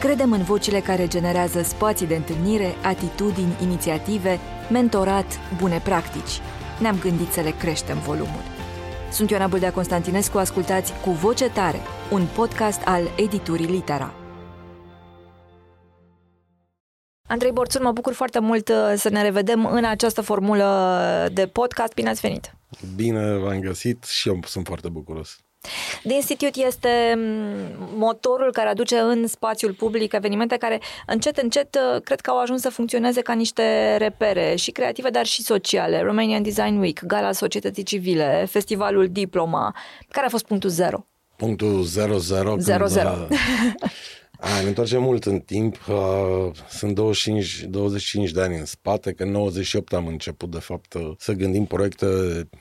Credem în vocile care generează spații de întâlnire, atitudini, inițiative, mentorat, bune practici. Ne-am gândit să le creștem volumul. Sunt Ioana Bâldea Constantinescu, ascultați Cu Voce Tare, un podcast al editurii Litera. Andrei Borțun, mă bucur foarte mult să ne revedem în această formulă de podcast. Bine ați venit! Bine v-am găsit și eu sunt foarte bucuros. The Institute este motorul care aduce în spațiul public evenimente care încet, încet cred că au ajuns să funcționeze ca niște repere și creative, dar și sociale. Romanian Design Week, Gala Societății Civile, Festivalul Diploma. Care a fost punctul zero? Punctul 00? 00. Ne întoarcem mult în timp. Sunt 25 de ani în spate, că în 98 am început de fapt să gândim proiecte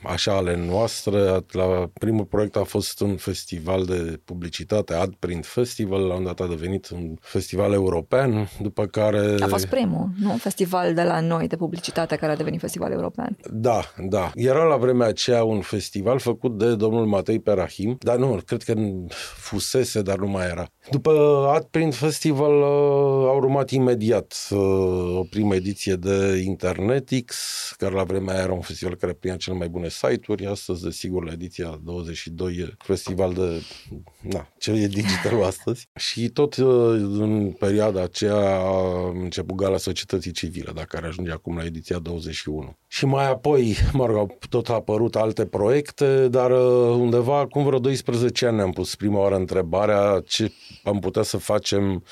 așa ale noastre. La primul proiect a fost un festival de publicitate, Ad Print Festival, la un dat a devenit un festival european, după care... A fost primul, nu? Un festival de la noi de publicitate care a devenit festival european. Da, da. Era la vremea aceea un festival făcut de domnul Matei Perahim, dar nu, cred că fusese, dar nu mai era. După Ad Print Festival a urmat imediat o primă ediție de Internetics, care la vremea era un festival care primea cele mai bune site-uri. Astăzi, desigur, la ediția 22 e festival de... ce e digital astăzi. Și tot în perioada aceea a început Gala Societății Civile, dacă care ajunge acum la ediția 21. Și mai apoi, au tot apărut alte proiecte, dar undeva acum vreo 12 ani ne-am pus prima oară întrebarea ce am putea să facem,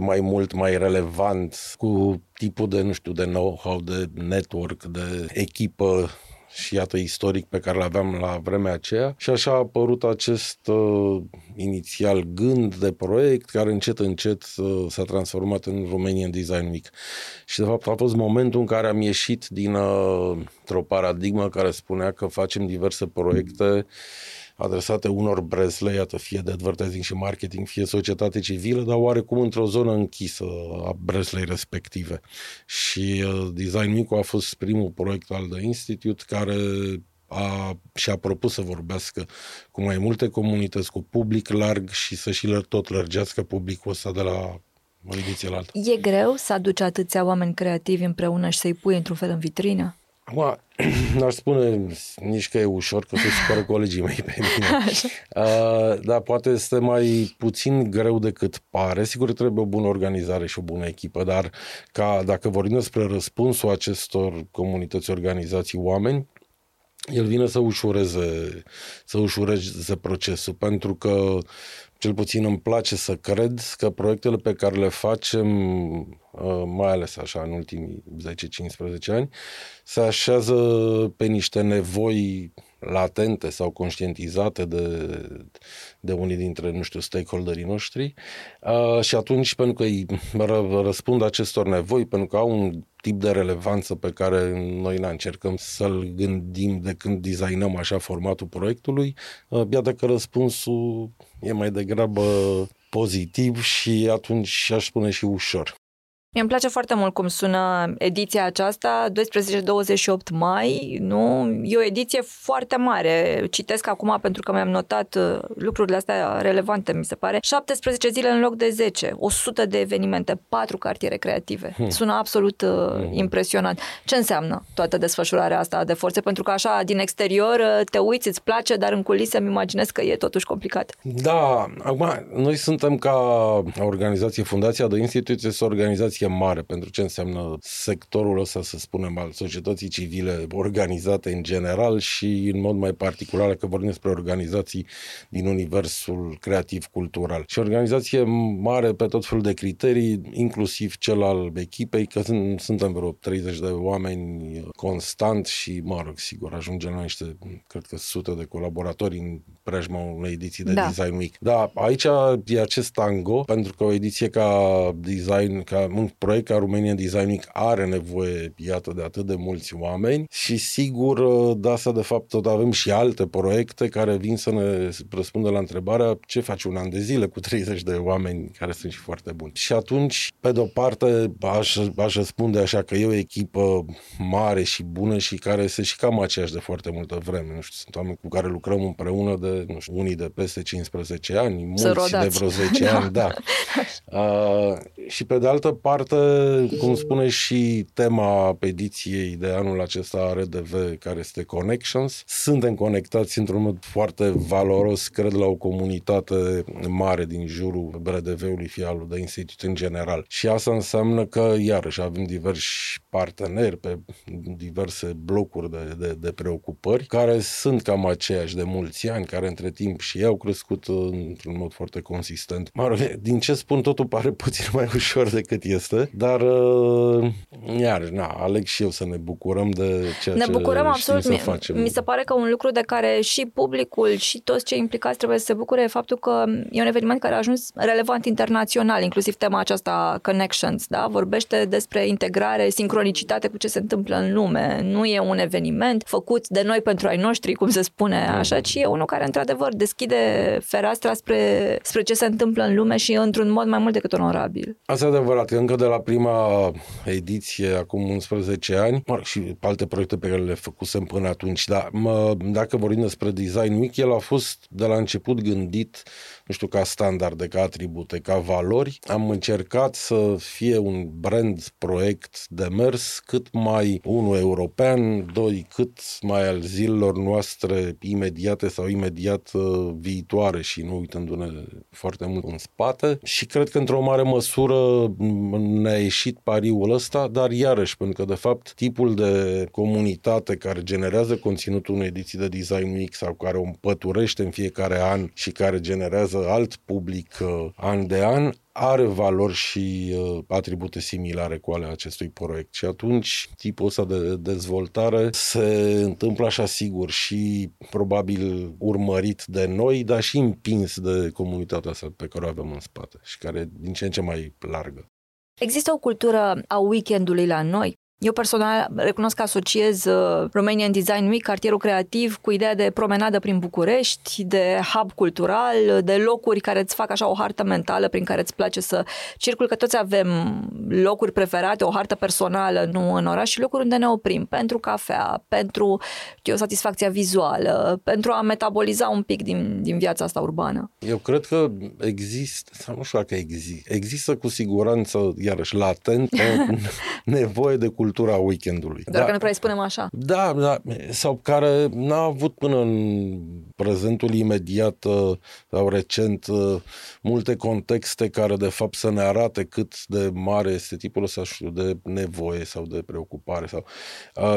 mai mult, mai relevant, cu tipul de, de know-how, de network, de echipă și iată istoric pe care l-aveam la vremea aceea. Și așa a apărut acest inițial gând de proiect care încet, încet s-a transformat în Romanian Design Week. Și de fapt a fost momentul în care am ieșit dintr-o paradigmă care spunea că facem diverse proiecte adresate unor brăzle, iată, fie de advertising și marketing, fie societate civilă, dar oarecum într-o zonă închisă a brăzlei respective. Și Design Week a fost primul proiect al The Institute care și-a propus să vorbească cu mai multe comunități, cu public larg și să și tot lărgească publicul ăsta de la o ediție la alta. E greu să aduci atâția oameni creativi împreună și să-i pui într-un fel în vitrină? Acum, n-aș spune nici că e ușor, că se supără colegii mei pe mine, dar poate este mai puțin greu decât pare. Sigur, trebuie o bună organizare și o bună echipă, dar dacă vorbim despre răspunsul acestor comunități, organizații, oameni, el vine să ușureze procesul, pentru că cel puțin îmi place să cred că proiectele pe care le facem, mai ales așa în ultimii 10-15 ani, se așează pe niște nevoi latente sau conștientizate de unii dintre, stakeholderii noștri și atunci, pentru că îi răspund acestor nevoi, pentru că au un tip de relevanță pe care noi ne încercăm să-l gândim de când designăm așa formatul proiectului, iată că răspunsul e mai degrabă pozitiv și atunci aș spune și ușor. Mi-mi place foarte mult cum sună ediția aceasta, 12-28 mai, nu? E o ediție foarte mare. Citesc acum pentru că mi-am notat lucrurile astea relevante, mi se pare. 17 zile în loc de 10, 100 de evenimente, 4 cartiere creative. Sună absolut impresionant. Ce înseamnă toată desfășurarea asta de forțe? Pentru că așa, din exterior, te uiți, îți place, dar în culise îmi imaginez că e totuși complicat. Da, acum, noi suntem ca organizație, fundația de instituție, o organizație mare, pentru ce înseamnă sectorul ăsta, să spunem, al societății civile organizate în general și în mod mai particular, că vorbim despre organizații din universul creativ-cultural. Și organizație mare pe tot felul de criterii, inclusiv cel al echipei, că suntem vreo 30 de oameni constant și, sigur, ajungem la niște, cred că, 100 de colaboratori în preajma unei ediții de Design Week. Da, aici e acest tango, pentru că o ediție ca design, ca un proiect ca Romanian Design Week are nevoie, iată, de atât de mulți oameni și sigur de asta de fapt tot avem și alte proiecte care vin să ne răspundă la întrebarea ce faci un an de zile cu 30 de oameni care sunt și foarte buni. Și atunci, pe de-o parte, aș răspunde așa că e o echipă mare și bună și care este și cam aceeași de foarte multă vreme. Sunt oameni cu care lucrăm împreună de, unii de peste 15 ani, mulți de vreo 10 ani, Și pe de altă parte, cum spune și tema ediției de anul acesta RDV, care este Connections, suntem conectați într-un mod foarte valoros, cred, la o comunitate mare din jurul RDV-ului, fie al The Institute în general. Și asta înseamnă că, iarăși, avem diversi parteneri pe diverse blocuri de preocupări, care sunt cam aceiași de mulți ani, care între timp și ei au crescut într-un mod foarte consistent. Din ce spun, totul pare puțin mai ușor decât este, dar iarăși, aleg și eu să ne bucurăm de ceea ce bucurăm absolut. Să facem. Mi se pare că un lucru de care și publicul și toți cei implicați trebuie să se bucure e faptul că e un eveniment care a ajuns relevant internațional, inclusiv tema aceasta Connections, da? Vorbește despre integrare, sincronicitate cu ce se întâmplă în lume. Nu e un eveniment făcut de noi pentru ai noștri, cum se spune așa, ci e unul care într-adevăr deschide fereastra spre ce se întâmplă în lume și într-un mod mai mult decât onorabil. Asta e adevărat, că încă de la prima ediție, acum 11 ani, și alte proiecte pe care le făcusem până atunci, dar dacă vorbim despre Design Week, el a fost de la început gândit, nu știu, ca standarde, ca atribute, ca valori. Am încercat să fie un brand proiect de mers cât mai, unul, european, doi, cât mai al zilelor noastre imediate sau imediat viitoare și nu uitându-ne foarte mult în spate. Și cred că într-o mare măsură ne-a ieșit pariul ăsta, dar iarăși, pentru că de fapt tipul de comunitate care generează conținutul unei ediții de Design Week sau care o împăturește în fiecare an și care generează alt public an de an, are valori și atribute similare cu ale acestui proiect. Și atunci tipul ăsta de dezvoltare se întâmplă așa, sigur, și probabil urmărit de noi, dar și împins de comunitatea asta pe care o avem în spate și care e din ce în ce mai largă. Există o cultură a weekendului la noi? Eu personal recunosc că asociez Romanian Design Week, Cartierul Creativ, cu ideea de promenadă prin București, de hub cultural, de locuri care îți fac așa o hartă mentală prin care îți place să circul, că toți avem locuri preferate, o hartă personală, nu în oraș, și locuri unde ne oprim pentru cafea, pentru satisfacția vizuală, pentru a metaboliza un pic din viața asta urbană. Eu cred că există, sau nu știu dacă există cu siguranță, iarăși latent, nevoie de cultura weekendului. Doar că nu prea spunem așa. Da, sau care n-a avut până în prezentul imediat sau recent multe contexte care de fapt să ne arate cât de mare este tipul ăsta de nevoie sau de preocupare.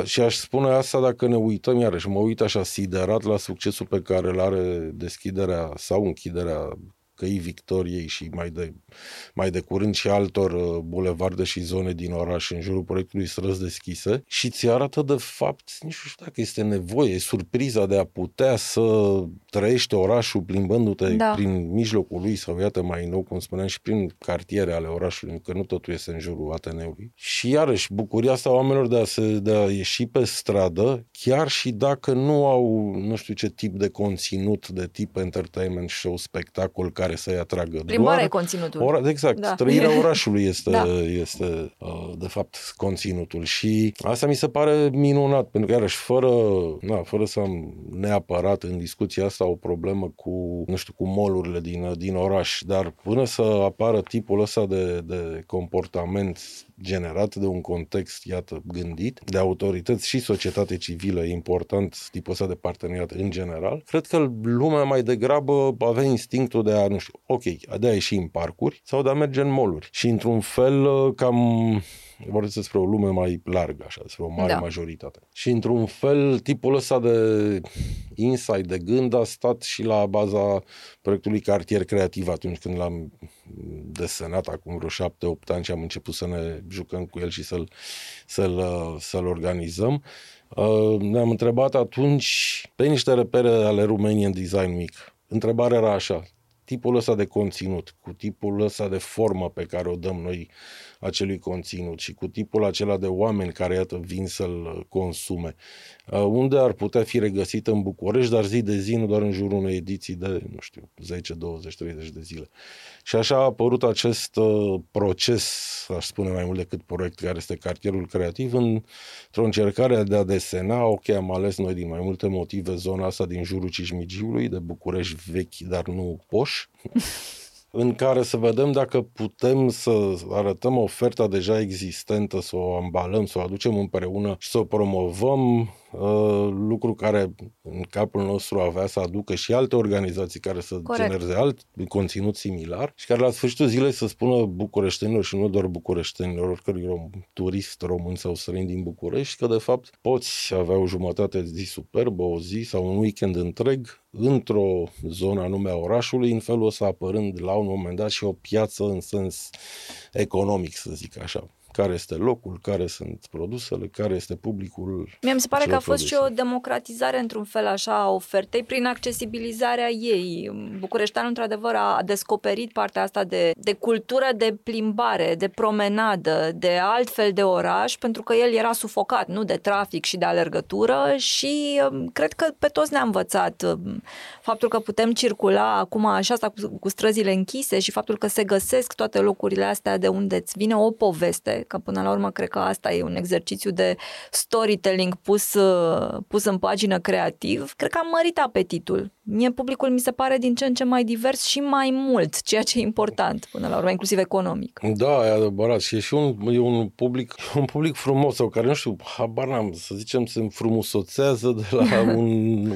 Și aș spune asta dacă ne uităm, iarăși mă uit așa siderat la succesul pe care îl are deschiderea sau închiderea Căi Victoriei și mai de curând și altor bulevarde și zone din oraș în jurul proiectului Străzi Deschise, și ți arată de fapt, nici nu știu dacă este nevoie, surpriza de a putea să trăiești orașul plimbându-te prin mijlocul lui sau, iată, mai nou, cum spuneam, și prin cartiere ale orașului, că nu totul este în jurul Ateneului. Și iarăși bucuria asta oamenilor de a ieși pe stradă, chiar și dacă nu au nu știu ce tip de conținut de tip entertainment show, spectacol care să-i atragă. Plimbarea e conținutul. Exact, da. Trăirea orașului este, este de fapt conținutul, și asta mi se pare minunat, pentru că iarăși fără să am neapărat în discuția asta o problemă cu, nu știu, cu mall-urile din oraș, dar până să apară tipul ăsta de comportament generat de un context, iată, gândit, de autorități și societate civilă, e important tipul ăsta de parteneriat în general, cred că lumea mai degrabă avea instinctul de a, nu știu, de a ieși în parcuri sau de a merge în mall-uri. Și într-un fel cam... vorbesc despre o lume mai largă, așa, despre o mare majoritate. Și într-un fel tipul ăsta de insight, de gând, a stat și la baza proiectului Cartier Creativ atunci când l-am desenat acum vreo 7-8 ani și am început să ne jucăm cu el și să-l organizăm. Ne-am întrebat atunci pe niște repere ale Romanian Design Week. Întrebarea era așa: tipul ăsta de conținut, cu tipul ăsta de formă pe care o dăm noi acelui conținut și cu tipul acela de oameni care, iată, vin să-l consume, unde ar putea fi regăsit în București, dar zi de zi, nu doar în jurul unei ediții de, nu știu, 10, 20, 30 de zile. Și așa a apărut acest proces, aș spune mai mult decât proiect, care este Cartierul Creativ, într-o încercare de a desena, am ales noi din mai multe motive zona asta din jurul Cişmigiului, de București vechi, dar nu poș, în care să vedem dacă putem să arătăm oferta deja existentă, să o ambalăm, să o aducem împreună și să o promovăm, lucru care în capul nostru avea să aducă și alte organizații care să genereze alt conținut similar și care la sfârșitul zilei să spună bucureștenilor și nu doar bucureștenilor, oricărui turist român sau străin din București, că de fapt poți avea o jumătate de zi superbă, o zi sau un weekend întreg într-o zonă anume a orașului, în felul ăsta apărând la un moment dat și o piață în sens economic, să zic așa. Care este locul, care sunt produsele, care este publicul. Mi se pare că a fost și o democratizare într-un fel așa a ofertei prin accesibilizarea ei. Bucureșteanul într-adevăr a descoperit partea asta de cultură, de plimbare, de promenadă, de altfel de oraș, pentru că el era sufocat, nu, de trafic și de alergătură și cred că pe toți ne-a învățat faptul că putem circula acum așa cu străzile închise și faptul că se găsesc toate locurile astea de unde îți vine o poveste. Că până la urmă cred că asta e un exercițiu de storytelling pus în pagină creativ. Cred că am mărit apetitul. Mie publicul mi se pare din ce în ce mai divers și mai mult, ceea ce e important până la urmă, inclusiv economic. Da, e adevărat și e un public frumos sau care, nu știu, habar n-am, să zicem, se înfrumusoțează de la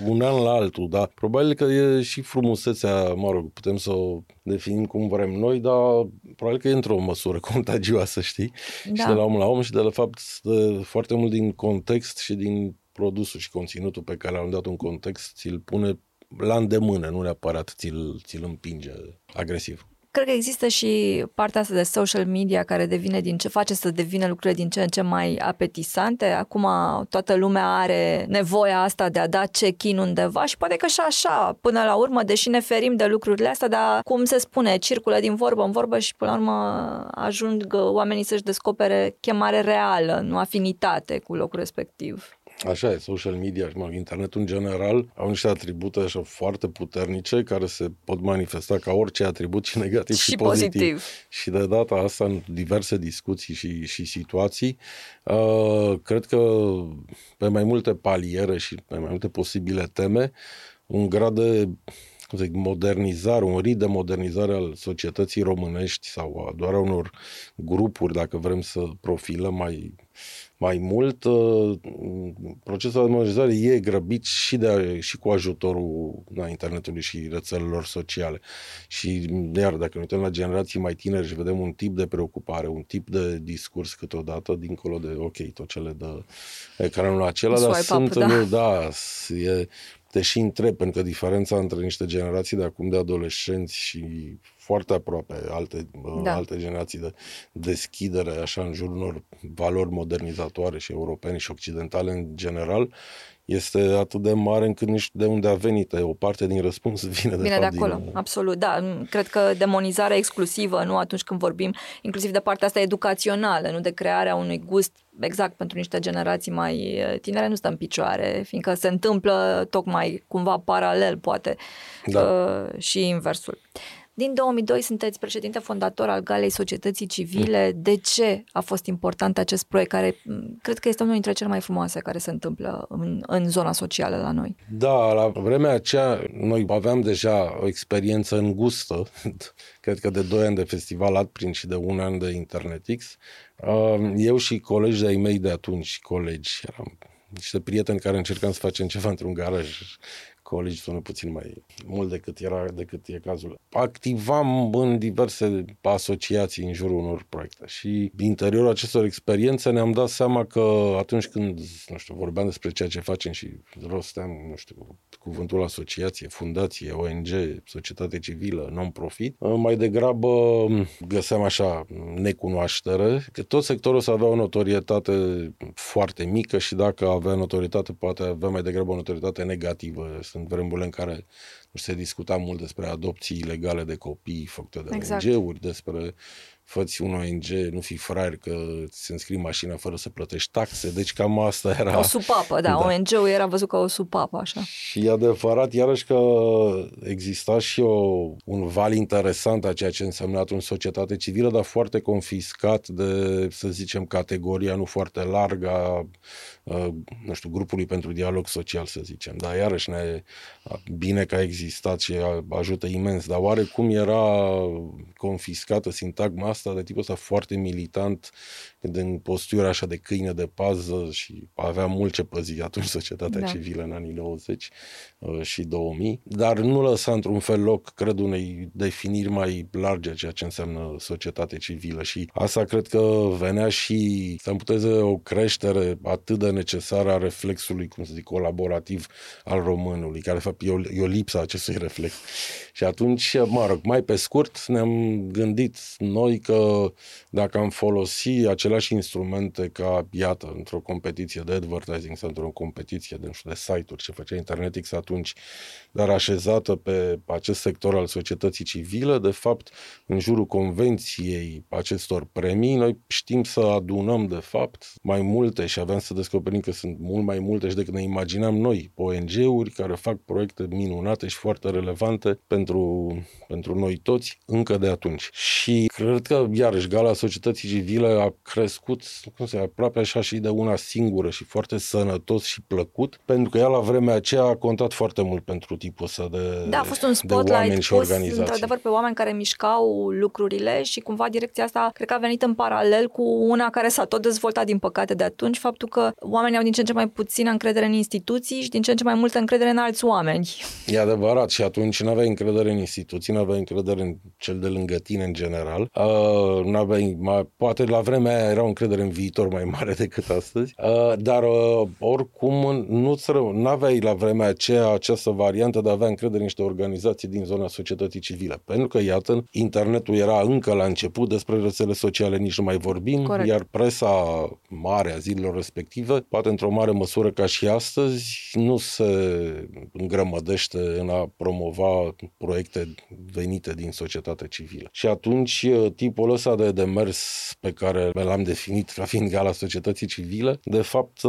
un an la altul, da? Probabil că e și frumusețea, mă rog, putem să o definim cum vrem noi, dar probabil că e într-o măsură contagioasă, știi? Da. Și de la om la om și de fapt foarte mult din context și din produsul și conținutul pe care l-am dat un context, ți-l pune la îndemână, nu neapărat ți-l împinge agresiv. Cred că există și partea asta de social media care devine face să devină lucrurile din ce în ce mai apetisante. Acum toată lumea are nevoia asta de a da check-in undeva și poate că și așa, până la urmă, deși ne ferim de lucrurile astea, dar cum se spune, circulă din vorbă în vorbă și până la urmă ajung oamenii să-și descopere chemare reală, nu afinitate cu locul respectiv. Așa e, social media și internetul în general au niște atribute așa foarte puternice care se pot manifesta ca orice atribut și negativ și pozitiv. Și de data asta în diverse discuții și situații cred că pe mai multe paliere și pe mai multe posibile teme un grad de modernizare, un rit de modernizare al societății românești sau doar a unor grupuri, dacă vrem să profilăm mai mult, procesul de modernizare e grăbit și cu ajutorul internetului și rețelelor sociale. Și iar dacă ne uităm la generații mai tineri și vedem un tip de preocupare, un tip de discurs câteodată, dincolo de, tot ce le dă ecranul acela, dar sunt, te și întreb, pentru că diferența între niște generații de acum de adolescenți și foarte aproape alte generații de deschidere așa în jurul unor valori modernizatoare și europene și occidentale în general, este atât de mare încât nici de unde a venit. O parte din răspuns vine de acolo, din... absolut, da. Cred că demonizarea exclusivă, nu, atunci când vorbim, inclusiv de partea asta educațională, nu, de crearea unui gust exact pentru niște generații mai tinere, nu stă în picioare, fiindcă se întâmplă tocmai cumva paralel, poate, și inversul. Din 2002 sunteți președinte fondator al Galei Societății Civile. De ce a fost important acest proiect care cred că este unul dintre cele mai frumoase care se întâmplă în zona socială la noi? Da, la vremea aceea noi aveam deja o experiență îngustă, cred că de 2 ani de festival Ad Print și de 1 an de Internetics. Eu și colegii de-ai mei de atunci, eram niște prieteni care încercam să facem ceva într-un garaj. Colegi sună puțin mai mult decât e cazul. Activam în diverse asociații în jurul unor proiecte și în interiorul acestor experiențe ne-am dat seama că atunci când, vorbeam despre ceea ce facem și rosteam, cuvântul asociație, fundație, ONG, societate civilă, non-profit, mai degrabă găseam așa necunoaștere, că tot sectorul să avea o notorietate foarte mică și dacă avea notorietate, poate avea mai degrabă o notorietate negativă. Sunt vremurile în care se discuta mult despre adopții ilegale de copii făcute de ONG-uri, despre fă-ți un ONG, nu fii fraier că ți se înscrii mașina fără să plătești taxe, deci cam asta era... O supapă, da, ONG-ul era văzut ca o supapă, așa. Și e adevărat, iarăși că exista și un val interesant a ceea ce însemna atunci societate civilă, dar foarte confiscat de, să zicem, categoria nu foarte largă a, nu știu, grupului pentru dialog social, să zicem, dar iarăși bine că a existat și ajută imens, dar oarecum era confiscată sintagma asta de tipul ăsta foarte militant, din postura așa de câine de pază, și avea mult ce păzi atunci societatea civilă în anii 90 și 2000, dar nu lăsa într-un fel loc, cred, unei definiri mai largi a ceea ce înseamnă societate civilă, și asta cred că venea și să împuteze o creștere atât de necesară a reflexului, cum să zic, colaborativ al românului, care de fapt e o lipsă a acestui reflex. Și atunci, mă rog, mai pe scurt, ne-am gândit noi că dacă am folosit aceleași instrumente ca, iată, într-o competiție de advertising sau într-o competiție de site-uri, ce făcea Internetics atunci, dar așezată pe acest sector al societății civile, de fapt, în jurul convenției acestor premii, noi știm să adunăm, de fapt, mai multe, și aveam să descoperim că sunt mult mai multe și decât ne imaginam noi, ONG-uri care fac proiecte minunate și foarte relevante pentru noi toți încă de atunci. Și cred că, iarăși, Gala Societății Civile a crescut, aproape așa, și de una singură și foarte sănătos și plăcut, pentru că ea la vremea aceea a contat foarte mult pentru tipul ăsta de, a fost un spotlight de oameni și organizații. Într-adevăr, pe oameni care mișcau lucrurile și cumva direcția asta cred că a venit în paralel cu una care s-a tot dezvoltat, din păcate, de atunci, faptul că oamenii au din ce în ce mai puțină încredere în instituții și din ce în ce mai multă încredere în alți oameni. E adevărat, și atunci n-aveai încredere în instituții, n-aveai încredere în cel de lângă tine în general, poate la vremea aia era o încredere în viitor mai mare decât astăzi, dar oricum n-aveai la vremea aceea această variantă de a avea încredere în niște organizații din zona societății civile, pentru că, iată, internetul era încă la început, despre rețele sociale nici nu mai vorbim. Corect. Iar presa mare a zilelor respective, poate într-o mare măsură ca și astăzi, nu se îngrămădește în a promova proiecte venite din societatea civilă. Și atunci tipul ăsta de demers pe care l-am definit ca fiind Gala Societății Civile, de fapt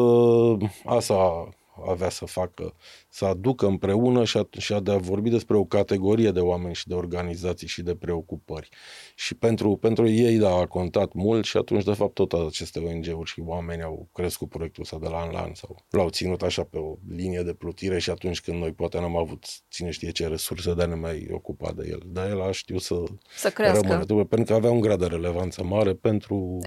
asta avea să facă, să aducă împreună și a de a vorbi despre o categorie de oameni și de organizații și de preocupări. Și pentru ei, da, a contat mult, și atunci, de fapt, tot aceste ONG-uri și oameni au crescut proiectul ăsta de la an la an sau l-au ținut așa pe o linie de plutire, și atunci când noi poate n-am avut cine știe ce resurse de a ne mai ocupa de el. Dar el a știut să crească, pentru că avea un grad de relevanță mare pentru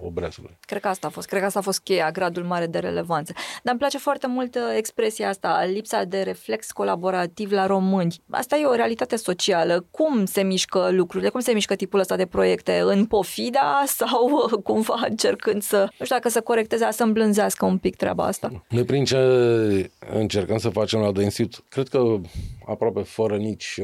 obrazul. Cred că asta a fost cheia, gradul mare de relevanță. Dar îmi place foarte mult expresia asta, lipsa de reflex colaborativ la români. Asta e o realitate socială. Cum se mișcă lucrurile? Cum se mișcă tipul ăsta de proiecte? În pofida sau cumva încercând să, nu știu dacă să corecteze, să îmblânzească un pic treaba asta? Noi prin ce încercăm să facem la The Institute, cred că aproape fără nici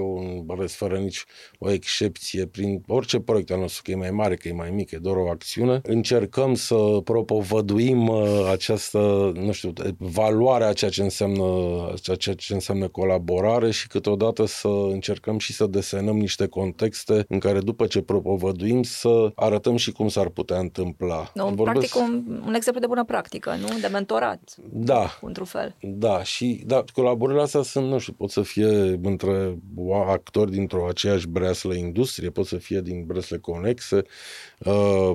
o excepție, prin orice proiect al nostru, că e mai mare, că e mai mic, e doar o acțiune, încercăm să propovăduim această, nu știu, valoarea ceea ce înseamnă colaborare, și câteodată să încercăm și să desenăm niște contexte în care, după ce propovăduim, să arătăm și cum s-ar putea întâmpla. No, practic un exemplu de bună practică, nu? De mentorat. Da. Într-un fel. Da, și da, colaborările astea sunt, nu știu, pot să fie între actori dintr-o aceeași breaslă industrie, pot să fie din breasle conexe,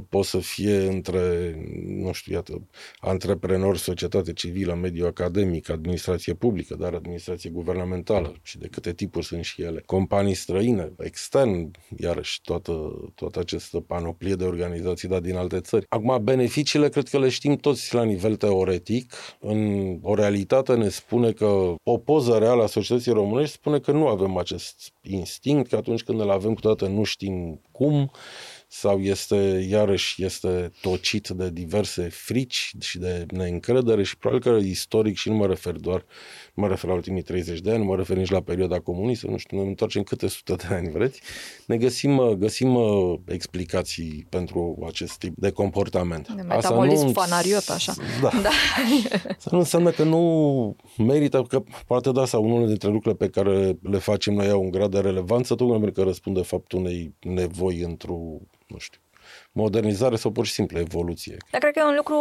pot să fie între, nu știu, iată, antreprenori, societate civilă, mediu academic, administrație publică, dar administrație guvernamentală și de câte tipuri sunt și ele, companii străine, extern, iarăși toată această panoplie de organizații, dar din alte țări. Acum, beneficiile cred că le știm toți la nivel teoretic. În o realitate ne spune că o poză reală a societății românești spune că nu avem acest instinct, că atunci când îl avem, câteodată nu știm cum, sau iarăși este tocit de diverse frici și de neîncredere, și probabil că istoric, și nu mă refer la ultimii 30 de ani, nu mă refer nici la perioada comunistă, nu știu, ne întoarcem câte sute de ani vreți, ne găsim explicații pentru acest tip de comportament. De metabolism fanariot, așa. Da. Da. Asta nu înseamnă că nu merită, că poate da, sau unul dintre lucrurile pe care le facem noi au un grad de relevanță, tocmai că răspunde de fapt unei nevoi într-o, nu știu, modernizare sau pur și simplu evoluție. Dar cred că e un lucru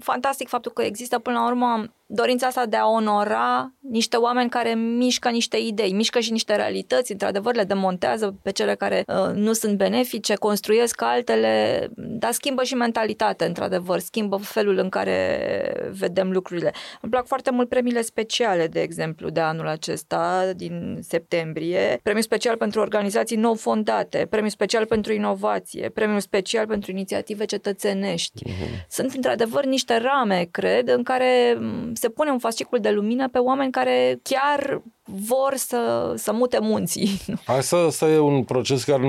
fantastic faptul că există până la urmă dorința asta de a onora niște oameni care mișcă niște idei, mișcă și niște realități, într-adevăr le demontează pe cele care nu sunt benefice, construiesc altele, dar schimbă și mentalitate, într-adevăr, schimbă felul în care vedem lucrurile. Îmi plac foarte mult premiile speciale, de exemplu, de anul acesta, din septembrie, premiul special pentru organizații nou fondate, premiul special pentru inovație, premiul special pentru inițiative cetățenești. Sunt, într-adevăr, niște rame, cred, în care se pune un fascicul de lumină pe oameni care chiar vor să mute munții. Asta e un proces care,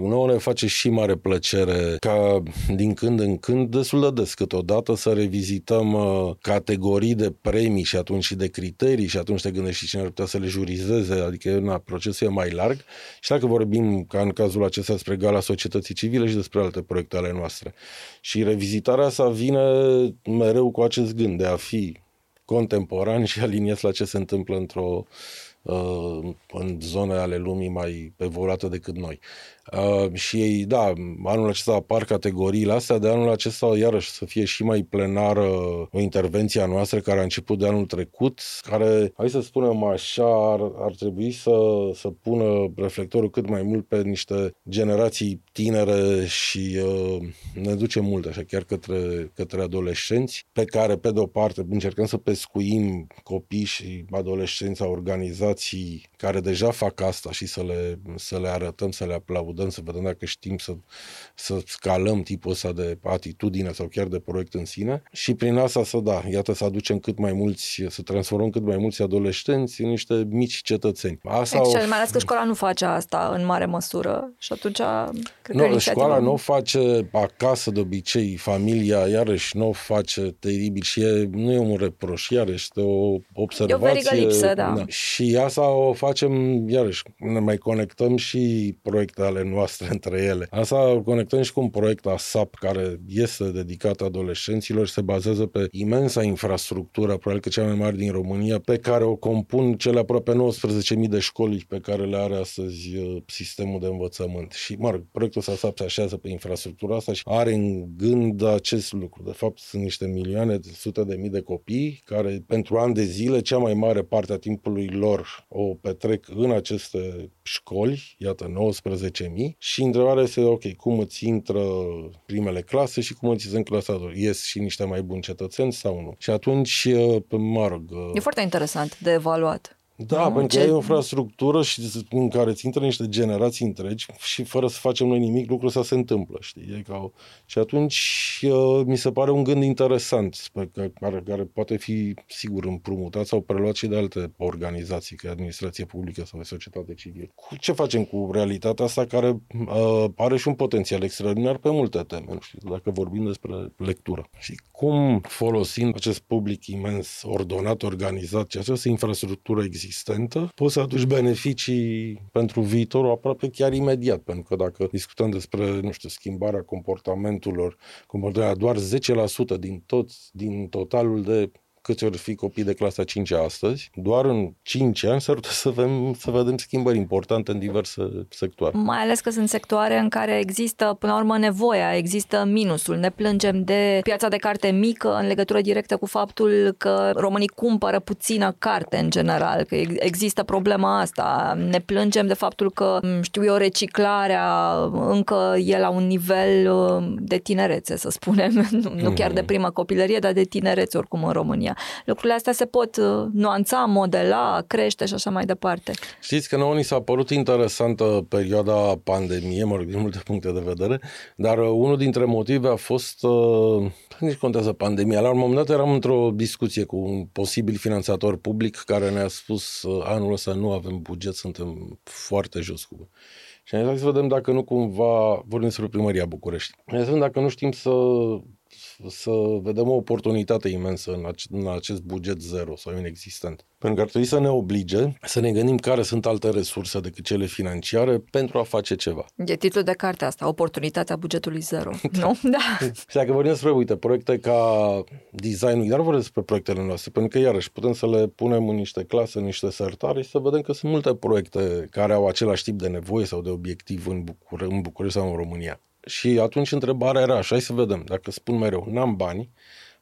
nouă ne face și mare plăcere ca din când în când, destul de des câteodată, să revizităm categorii de premii și atunci și de criterii și atunci te gândești și cine ar putea să le jurizeze, adică procesul e mai larg și dacă vorbim, ca în cazul acesta, despre Gala Societății Civile și despre alte proiecte ale noastre. Și revizitarea asta vine mereu cu acest gând de a fi contemporan și aliniez la ce se întâmplă în zone ale lumii mai evoluate decât noi. Și da, anul acesta apar categoriile astea, de anul acesta iarăși să fie și mai plenară o intervenție a noastră care a început de anul trecut, care, hai să spunem așa, ar trebui să pună reflectorul cât mai mult pe niște generații tinere și ne duce mult așa chiar către adolescenți, pe care pe de o parte încercăm să pescuim copii și adolescenți sau organizații care deja fac asta și să le arătăm, să le aplaudăm, să vedem dacă știm să scalăm tipul ăsta de atitudine sau chiar de proiect în sine și prin asta să aducem cât mai mulți, să transformăm cât mai mulți adolescenți în niște mici cetățeni. Mai ales că școala nu face asta în mare măsură și atunci cred că școala nu o face acasă de obicei, familia iarăși nu o face teribil și nu e un reproș, iarăși este o observație. E o verigă lipsă, da. Și asta o facem iarăși, ne mai conectăm și proiecte ale noastre între ele. Asta conectăm și cu un proiect ASAP care este dedicat adolescenților și se bazează pe imensa infrastructură, probabil că cea mai mare din România, pe care o compun cele aproape 19.000 de școli pe care le are astăzi sistemul de învățământ. Și, proiectul ASAP se așează pe infrastructura asta și are în gând acest lucru. De fapt, sunt niște milioane, sute de mii de copii care, pentru ani de zile, cea mai mare parte a timpului lor o petrec în aceste școli, iată, 19.000 și întrebarea este, ok, cum îți intră primele clase și cum îți ies în clasa a doua? Ies și niște mai buni cetățeni sau nu? Și atunci, e foarte interesant de evaluat. Da, pentru că e o infrastructură în care îți intră niște generații întregi și fără să facem noi nimic, lucrul ăsta se întâmplă, știi? Și atunci mi se pare un gând interesant care poate fi, sigur, împrumutat sau preluat și de alte organizații, ca administrație publică sau societate civilă. Ce facem cu realitatea asta care are și un potențial extraordinar pe multe teme, nu știu, dacă vorbim despre lectură. Și cum folosim acest public imens, ordonat, organizat și această infrastructură existentă, poți să aduci beneficii pentru viitorul aproape chiar imediat, pentru că dacă discutăm despre, schimbarea comportamentelor, doar 10% din totalul de câți ori fi copii de clasa 5-a astăzi, doar în 5 ani s-ar putea să vedem schimbări importante în diverse sectoare. Mai ales că sunt sectoare în care există, până la urmă, nevoia, există minusul. Ne plângem de piața de carte mică în legătură directă cu faptul că românii cumpără puțină carte în general, că există problema asta. Ne plângem de faptul că, reciclarea încă e la un nivel de tinerețe, să spunem. Nu chiar de primă copilărie, dar de tinerețe oricum în România. Lucrurile astea se pot nuanța, modela, crește și așa mai departe. Știți că nouă ni s-a părut interesantă perioada pandemiei, din multe puncte de vedere, dar unul dintre motive a fost, nici contează pandemia, la un moment dat eram într-o discuție cu un posibil finanțator public care ne-a spus anul ăsta nu avem buget, suntem foarte jos cu. Și ne-a zis să vedem dacă nu cumva, vorbim despre Primăria București, ne-a zis dacă nu știm să vedem o oportunitate imensă în acest buget zero sau inexistent. Pentru că ar trebui să ne oblige să ne gândim care sunt alte resurse decât cele financiare pentru a face ceva. E titlul de carte asta, Oportunitatea bugetului zero. Nu? Da. Și dacă vorbim despre, proiecte ca Design Week, dar vorbim despre proiectele noastre, pentru că iarăși putem să le punem în niște clase, în niște sertare și să vedem că sunt multe proiecte care au același tip de nevoie sau de obiectiv în București sau în România. Și atunci întrebarea era așa, hai să vedem, dacă spun mereu, n-am bani,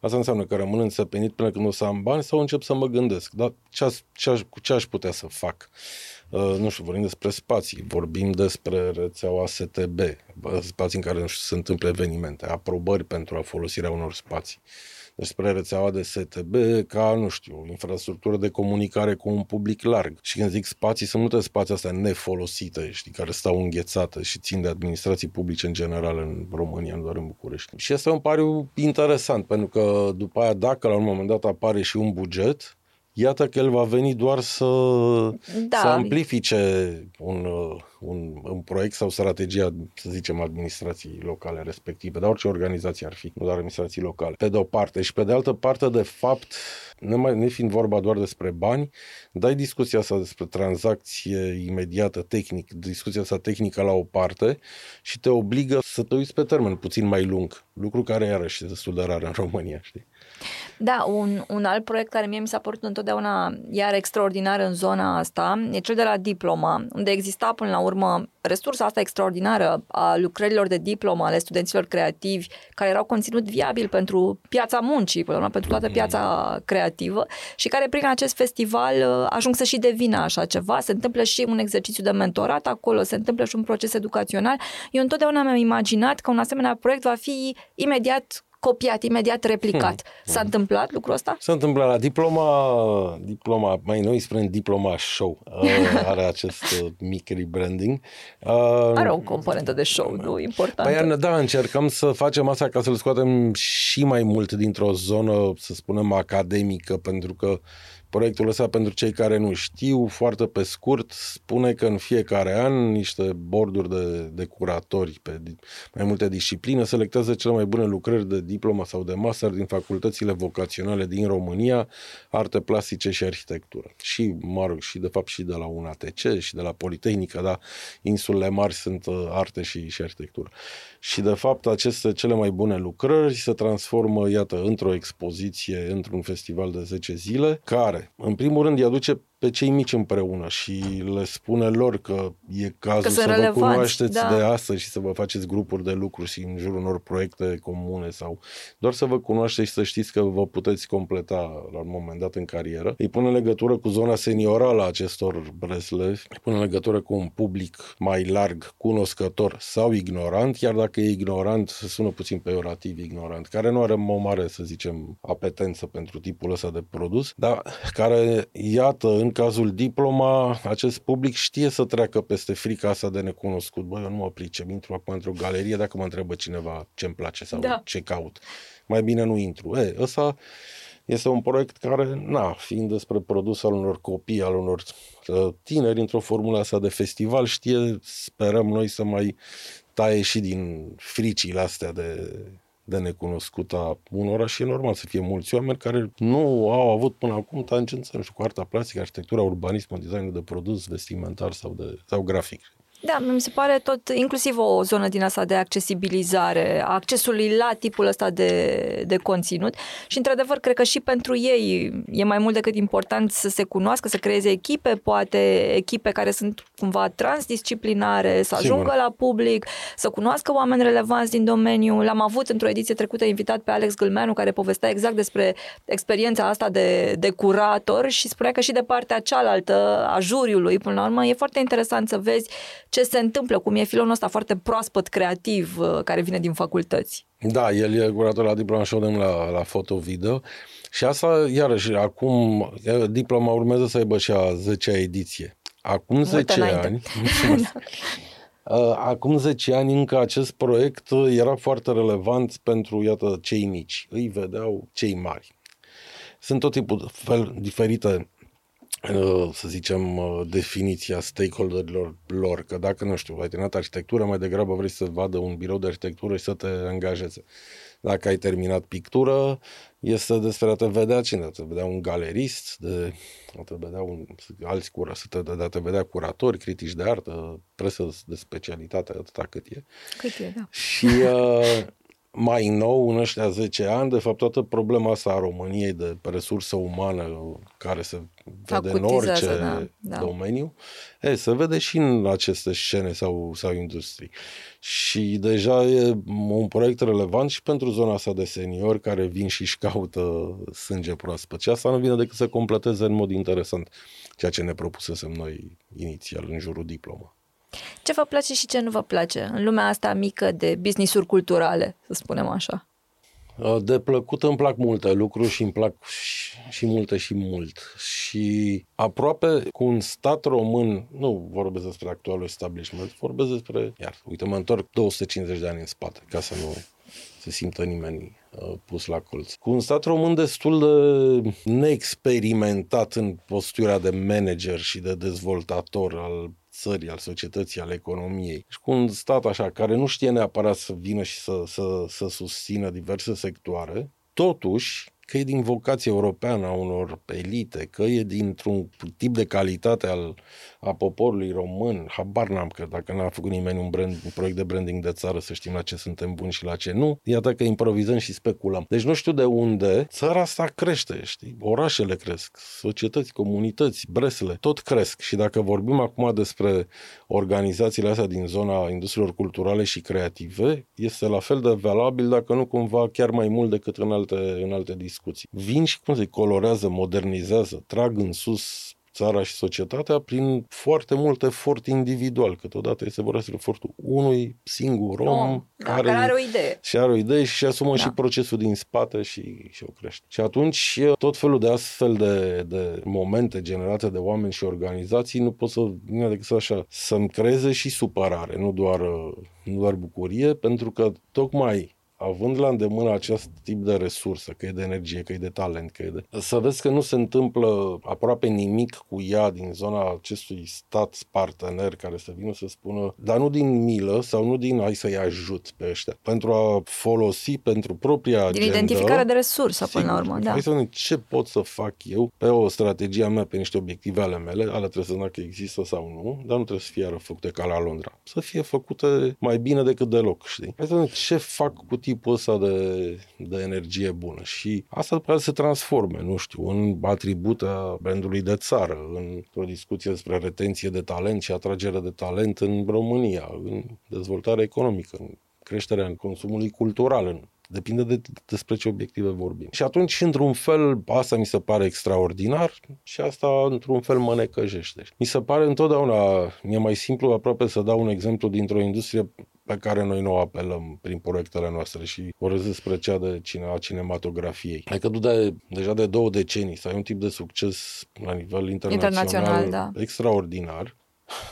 asta înseamnă că rămân înțepenit până când o să am bani sau încep să mă gândesc, dar cu ce aș putea să fac? Nu știu, vorbim despre spații, vorbim despre rețeaua STB, spații în care nu știu, se întâmplă evenimente, aprobări pentru folosirea unor spații. Despre rețeaua de STB ca, nu știu, infrastructură de comunicare cu un public larg. Și când zic spații, sunt multe spații astea nefolosite, știi, care stau înghețate și țin de administrații publice în general în România, nu doar în București. Și asta îmi pare interesant, pentru că după aia, dacă la un moment dat apare și un buget, iată că el va veni doar să amplifice un proiect sau strategia, să zicem, administrației locale respective, dar orice organizație ar fi, nu doar administrații locale, pe de o parte. Și pe de altă parte, de fapt, ne fiind vorba doar despre bani, dai discuția asta despre tranzacție imediată, tehnic, discuția asta tehnică la o parte și te obligă să te uiți pe termen puțin mai lung, lucru care iarăși este destul de rar în România, știi? Da, un alt proiect care mie mi s-a părut întotdeauna iar extraordinar în zona asta e cel de la Diploma, unde exista până la urmă resursa asta extraordinară a lucrărilor de diplomă ale studenților creativi care erau conținut viabil pentru piața muncii, până la urmă, pentru toată piața creativă și care prin acest festival ajung să și devină așa ceva. Se întâmplă și un exercițiu de mentorat acolo, se întâmplă și un proces educațional. Eu întotdeauna mi-am imaginat că un asemenea proiect va fi imediat copiat, imediat replicat. S-a întâmplat lucrul ăsta? S-a întâmplat la Diploma, mai noi spunem Diploma Show. Are acest mic rebranding. Are o componentă de show, nu? Importantă. Păi, da, încercăm să facem asta ca să-l scoatem și mai mult dintr-o zonă, să spunem, academică, pentru că proiectul ăsta, pentru cei care nu știu, foarte pe scurt, spune că în fiecare an niște borduri de curatori pe mai multe discipline selectează cele mai bune lucrări de diplomă sau de master din facultățile vocaționale din România, arte plastice și arhitectură. Și, mă rog, și de fapt și de la UNATC și de la Politehnică, dar insulele mari sunt arte și arhitectură. Și de fapt aceste cele mai bune lucrări se transformă, iată, într-o expoziție, într-un festival de 10 zile, care în primul rând îi aduce pe cei mici împreună și le spune lor că e cazul să vă cunoașteți de astăzi și să vă faceți grupuri de lucru și în jurul unor proiecte comune sau doar să vă cunoașteți și să știți că vă puteți completa la un moment dat în carieră. Îi pune în legătură cu zona seniorală a acestor breslevi, îi pune în legătură cu un public mai larg, cunoscător sau ignorant, iar dacă e ignorant, sună puțin peorativ ignorant, care nu are o mare, să zicem, apetență pentru tipul ăsta de produs, dar care, iată, în cazul Diploma, acest public știe să treacă peste frica asta de necunoscut. Băi, eu nu mă pricep, intru acum într-o galerie dacă mă întrebă cineva ce-mi place sau ce caut. Mai bine nu intru. Ăsta este un proiect care, fiind despre produs al unor copii, al unor tineri, într-o formulă asta de festival, știe, sperăm noi, să mai taie și din fricile astea de necunoscută a unora și e normal să fie mulți oameni care nu au avut până acum tangență, nu știu, cu arta plastică, arhitectura, urbanismul, designul de produs, vestimentar sau grafic. Da, mi se pare tot, inclusiv o zonă din asta de accesibilizare, a accesului la tipul ăsta de conținut și, într-adevăr, cred că și pentru ei e mai mult decât important să se cunoască, să creeze echipe, poate echipe care sunt cumva transdisciplinare, să ajungă la public, să cunoască oameni relevanți din domeniu. L-am avut într-o ediție trecută invitat pe Alex Gâlmeanu, care povestea exact despre experiența asta de curator și spunea că și de partea cealaltă a juriului, până la urmă, e foarte interesant să vezi ce se întâmplă, cum e filonul ăsta foarte proaspăt, creativ, care vine din facultăți. Da, el e curator la Diploma și la foto-video și asta, iarăși, acum Diploma urmează să aibă și a 10-a ediție. Acum 10 ani, acum 10 ani încă acest proiect era foarte relevant pentru, iată, cei mici. Îi vedeau cei mari. Sunt tot tipul de fel diferite, să zicem, definiția stakeholderilor lor, că dacă, nu știu, ai terminat arhitectură, mai degrabă vrei să vadă un birou de arhitectură și să te angajeze. Dacă ai terminat pictură, este despre a te vedea cine, a te vedea un galerist, a te vedea alți curatori, a te vedea curatori, critici de artă, presă de specialitate, atâta cât e. Și mai nou, în ăștia 10 ani, de fapt, toată problema asta a României de resursă umană care se vede în orice domeniu, se vede și în aceste scene sau industrii. Și deja e un proiect relevant și pentru zona asta de seniori care vin și își caută sânge proaspăt. Și asta nu vine decât să completeze în mod interesant ceea ce ne propusesem noi inițial în jurul diploma. Ce vă place și ce nu vă place în lumea asta mică de business-uri culturale, să spunem așa? De plăcut îmi plac multe lucruri și îmi plac și mult. Și aproape cu un stat român, nu vorbesc despre actualul establishment, vorbesc despre, mă întorc 250 de ani în spate, ca să nu se simtă nimeni pus la colț. Cu un stat român destul de neexperimentat în postura de manager și de dezvoltator al țării, al societății, al economiei. Și cu un stat așa, care nu știe neapărat să vină și să susțină diverse sectoare, totuși că e din vocație europeană a unor elite, că e dintr-un tip de calitate a poporului român, habar n-am, că dacă n-a făcut nimeni un proiect de branding de țară să știm la ce suntem buni și la ce nu, iată că improvizăm și speculăm. Deci nu știu de unde, țara asta crește, știi? Orașele cresc, societăți, comunități, bresele, tot cresc. Și dacă vorbim acum despre organizațiile astea din zona industriilor culturale și creative, este la fel de valabil, dacă nu cumva chiar mai mult decât în alte discuții. Vin și, colorează, modernizează, trag în sus țara și societatea prin foarte mult efort individual. Câteodată este vorba despre efortul unui singur om care are o idee. Și are o idee și asumă și procesul din spate și o crește. Și atunci tot felul de astfel de momente generate de oameni și organizații nu pot să vină decât așa, să-mi creeze și supărare, nu doar bucurie, pentru că tocmai având la îndemână acest tip de resursă, că e de energie, că e de talent, să vezi că nu se întâmplă aproape nimic cu ea din zona acestui stat partener care să vină să spună, dar nu din milă sau nu din hai să-i ajut pe ăștia, pentru a folosi pentru propria agenda. Din identificare de resursă, sigur, până la urmă. Da. Hai să vedem ce pot să fac eu pe o strategia mea, pe niște obiective ale mele, alea trebuie să vedem că există sau nu, dar nu trebuie să fie făcute ca la Londra. Să fie făcute mai bine decât deloc, știi? Hai să vedem ce fac cu tipul ăsta de energie bună și asta după aceea se transforme, în atributa brandului de țară, în o discuție despre retenție de talent și atragere de talent în România, în dezvoltare economică, în creșterea în consumului cultural, depinde despre ce obiective vorbim. Și atunci, într-un fel, asta mi se pare extraordinar și asta, într-un fel, mă necăjește. Mi se pare întotdeauna, mi-e mai simplu aproape să dau un exemplu dintr-o industrie pe care noi nu apelăm prin proiectele noastre și vorbesc despre cea a cinematografiei. Adică tu deja de 2 decenii să ai un tip de succes la nivel internațional extraordinar,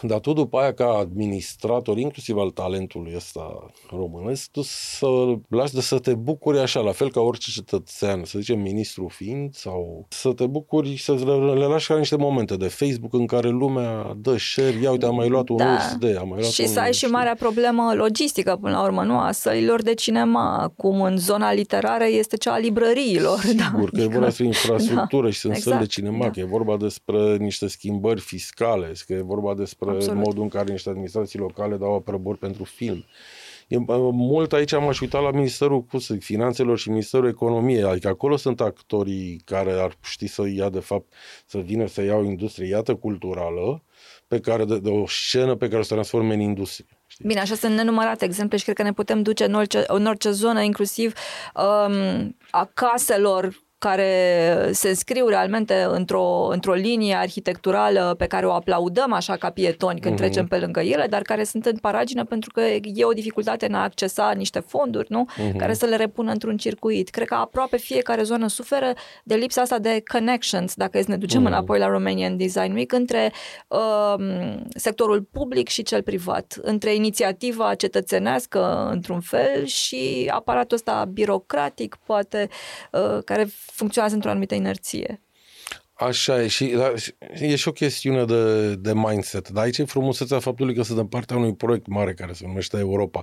dar tu după aia ca administrator, inclusiv al talentului ăsta românesc, tu să lași de să te bucuri așa, la fel ca orice cetățean, să zicem ministru fiind, sau să te bucuri, să le lași ca niște momente de Facebook în care lumea dă share, ia uite, am mai luat un urs de, am mai luat și un să ai și marea problemă logistică până la urmă, nu? A sălilor de cinema, cum în zona literară este cea a librăriilor. Sigur, că e vorba despre infrastructură și sunt săli de cinema, că e vorba despre niște schimbări fiscale, că e vorba despre modul în care niște administrații locale dau aprobări pentru film. Mult aici m-aș uita la Ministerul Finanțelor și Ministerul Economiei, adică acolo sunt actorii care ar ști să ia, de fapt, să vină să iau industrie, iată, culturală, pe care de o scenă pe care o să transforme în industrie. Știi? Bine, așa sunt nenumărate exemple și cred că ne putem duce în orice zonă, inclusiv a caselor care se înscriu realmente într-o linie arhitecturală pe care o aplaudăm așa ca pietoni când trecem pe lângă ele, dar care sunt în paragină pentru că e o dificultate în a accesa niște fonduri, nu? Care să le repună într-un circuit. Cred că aproape fiecare zonă suferă de lipsa asta de connections, dacă ne ducem înapoi la Romanian Design Week, între sectorul public și cel privat, între inițiativa cetățenească într-un fel și aparatul ăsta birocratic, poate, care funcționează într-o anumită inerție. Așa e și e și o chestiune de mindset, dar aici e frumusețea faptului că sunt în partea unui proiect mare care se numește Europa.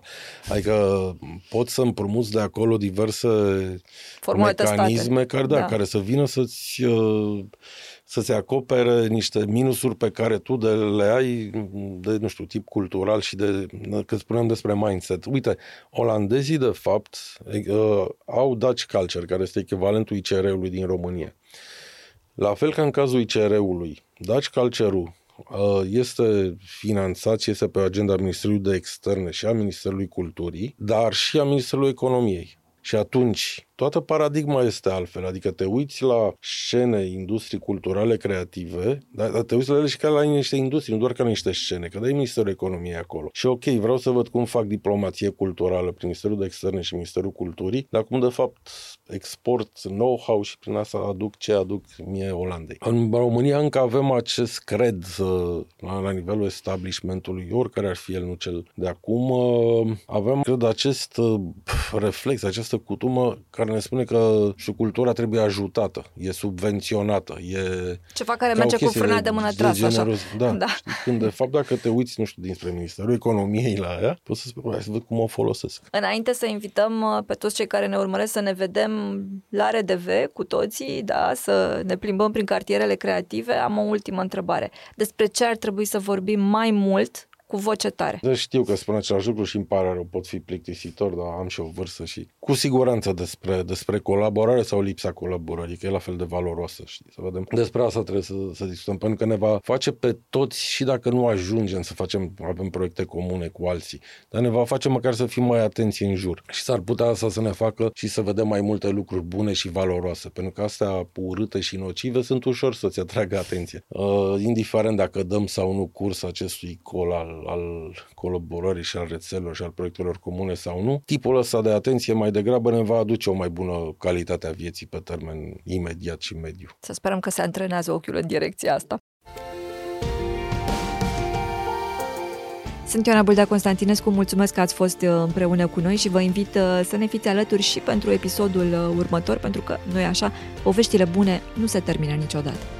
Adică pot să împrumuți de acolo diverse formule, mecanisme care să vină să-ți să se acopere niște minusuri pe care tu le ai de, nu știu, tip cultural și de, când spuneam despre mindset. Uite, olandezii, de fapt, au Dutch culture, care este echivalentul ICR-ului din România. La fel ca în cazul ICR-ului, Dutch culture-ul este finanțat și este pe agenda Ministerului de Externe și a Ministerului Culturii, dar și a Ministerului Economiei. Și atunci, toată paradigma este altfel, adică te uiți la scene, industrii culturale, creative, dar te uiți la ele și ca la niște industrie, nu doar ca la niște scene, că dai Ministerul Economiei acolo. Și ok, vreau să văd cum fac diplomație culturală prin Ministerul de Externe și Ministerul Culturii, dar cum de fapt export know-how și prin asta aduc ce aduc mie Olandei. În România încă avem acest cred la nivelul establishmentului, oricare ar fi el, nu cel de acum, avem, cred, acest reflex, această cutumă care ne spune că și cultura trebuie ajutată, e subvenționată, e ceva care merge cu frâna de mână trasă, așa. Da, da. Știi, când de fapt dacă te uiți, nu știu, dinspre Ministerul Economiei la aia, poți să spui, hai să văd cum o folosesc. Înainte să invităm pe toți cei care ne urmăresc să ne vedem la RDV cu toții, da, să ne plimbăm prin cartierele creative, am o ultimă întrebare. Despre ce ar trebui să vorbim mai mult cu voce tare? Deci știu că spun același lucru și îmi pare rău, pot fi plictisitor, dar am și o vârstă și cu siguranță despre colaborare sau lipsa colaborării, că e la fel de valoroasă, știi, să vedem. Despre asta trebuie să discutăm, pentru că ne va face pe toți, și dacă nu ajungem să avem proiecte comune cu alții, dar ne va face măcar să fim mai atenți în jur și s-ar putea asta să ne facă și să vedem mai multe lucruri bune și valoroase, pentru că astea urâte și nocive sunt ușor să-ți atragă atenție, indiferent dacă dăm sau nu curs acestui col al colaborării și al rețelelor și al proiectelor comune sau nu, tipul ăsta de atenție mai degrabă ne va aduce o mai bună calitate a vieții pe termen imediat și mediu. Să sperăm că se antrenează ochiul în direcția asta. Sunt Ioana Bâldea Constantinescu, mulțumesc că ați fost împreună cu noi și vă invit să ne fiți alături și pentru episodul următor, pentru că, nu-i așa, poveștile bune nu se termină niciodată.